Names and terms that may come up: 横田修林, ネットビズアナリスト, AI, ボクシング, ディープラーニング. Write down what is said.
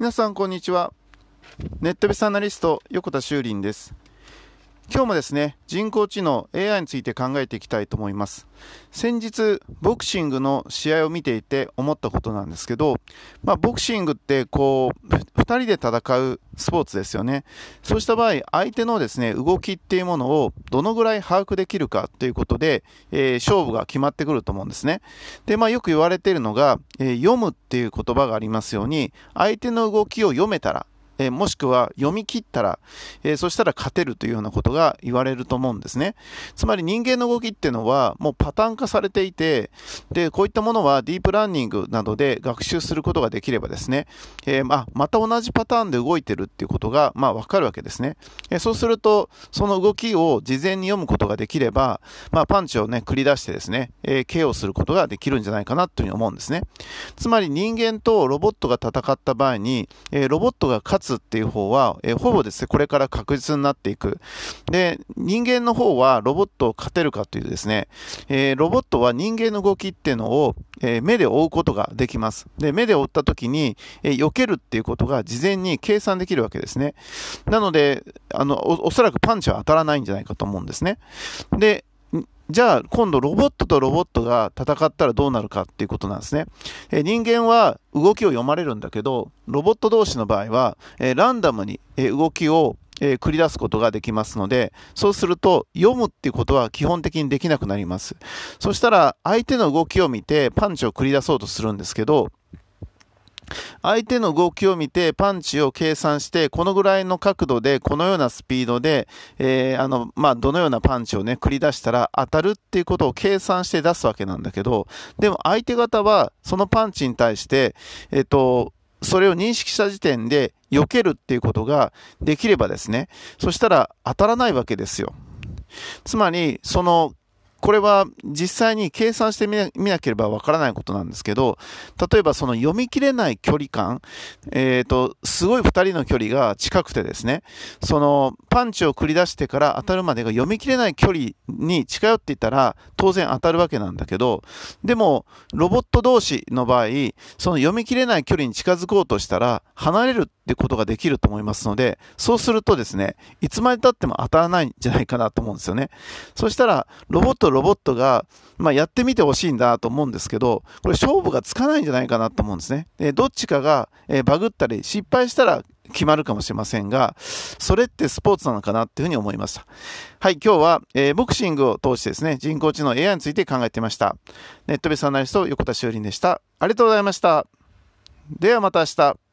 皆さんこんにちは。ネットビズアナリスト横田修林です。今日もですね、人工知能 AI について考えていきたいと思います。先日ボクシングの試合を見ていて思ったことなんですけど、ボクシングって2人で戦うスポーツですよね。そうした場合、相手のですね動きっていうものをどのぐらい把握できるかということで、勝負が決まってくると思うんですね。で、よく言われているのが、読むっていう言葉がありますように、相手の動きを読めたら、もしくは読み切ったら、そしたら勝てるというようなことが言われると思うんですね。つまり人間の動きっていうのはもうパターン化されていて、でこういったものはディープラーニングなどで学習することができればですね、また同じパターンで動いてるっていうことがわかるわけですね。そうするとその動きを事前に読むことができれば、パンチをね繰り出してですね、KOすることができるんじゃないかなというふうに思うんですね。つまり人間とロボットが戦った場合に、ロボットが勝つっていう方は、ほぼですねこれから確実になっていく。で、人間の方はロボットを勝てるかというですね、ロボットは人間の動きっていうのを、目で追うことができます。で、目で追った時に、避けるっていうことが事前に計算できるわけですね。なのでおそらくパンチは当たらないんじゃないかと思うんですね。で、じゃあ今度ロボットとロボットが戦ったらどうなるかっていうことなんですね。人間は動きを読まれるんだけど、ロボット同士の場合は、ランダムに動きを繰り出すことができますので、そうすると読むっていうことは基本的にできなくなります。そしたら相手の動きを見てパンチを繰り出そうとするんですけど、相手の動きを見てパンチを計算して、このぐらいの角度でこのようなスピードで、どのようなパンチをね繰り出したら当たるっていうことを計算して出すわけなんだけど、でも相手方はそのパンチに対して、それを認識した時点で避けるっていうことができればですね、そしたら当たらないわけですよ。つまりこれは実際に計算してみなければわからないことなんですけど、例えばその読み切れない距離感、すごい2人の距離が近くてですね、そのパンチを繰り出してから当たるまでが読み切れない距離に近寄っていたら当然当たるわけなんだけど、でもロボット同士の場合、その読み切れない距離に近づこうとしたら離れるってことができると思いますので、そうするとですね、いつまでたっても当たらないんじゃないかなと思うんですよね。そしたらロボットが、やってみてほしいんだと思うんですけど、これ勝負がつかないんじゃないかなと思うんですね。どっちかがバグったり失敗したら決まるかもしれませんが、それってスポーツなのかなっていうふうに思いました。はい、今日は、ボクシングを通してですね、人工知能 AI について考えていました。ネットビズアナリスト横田修林でした。ありがとうございました。ではまた明日。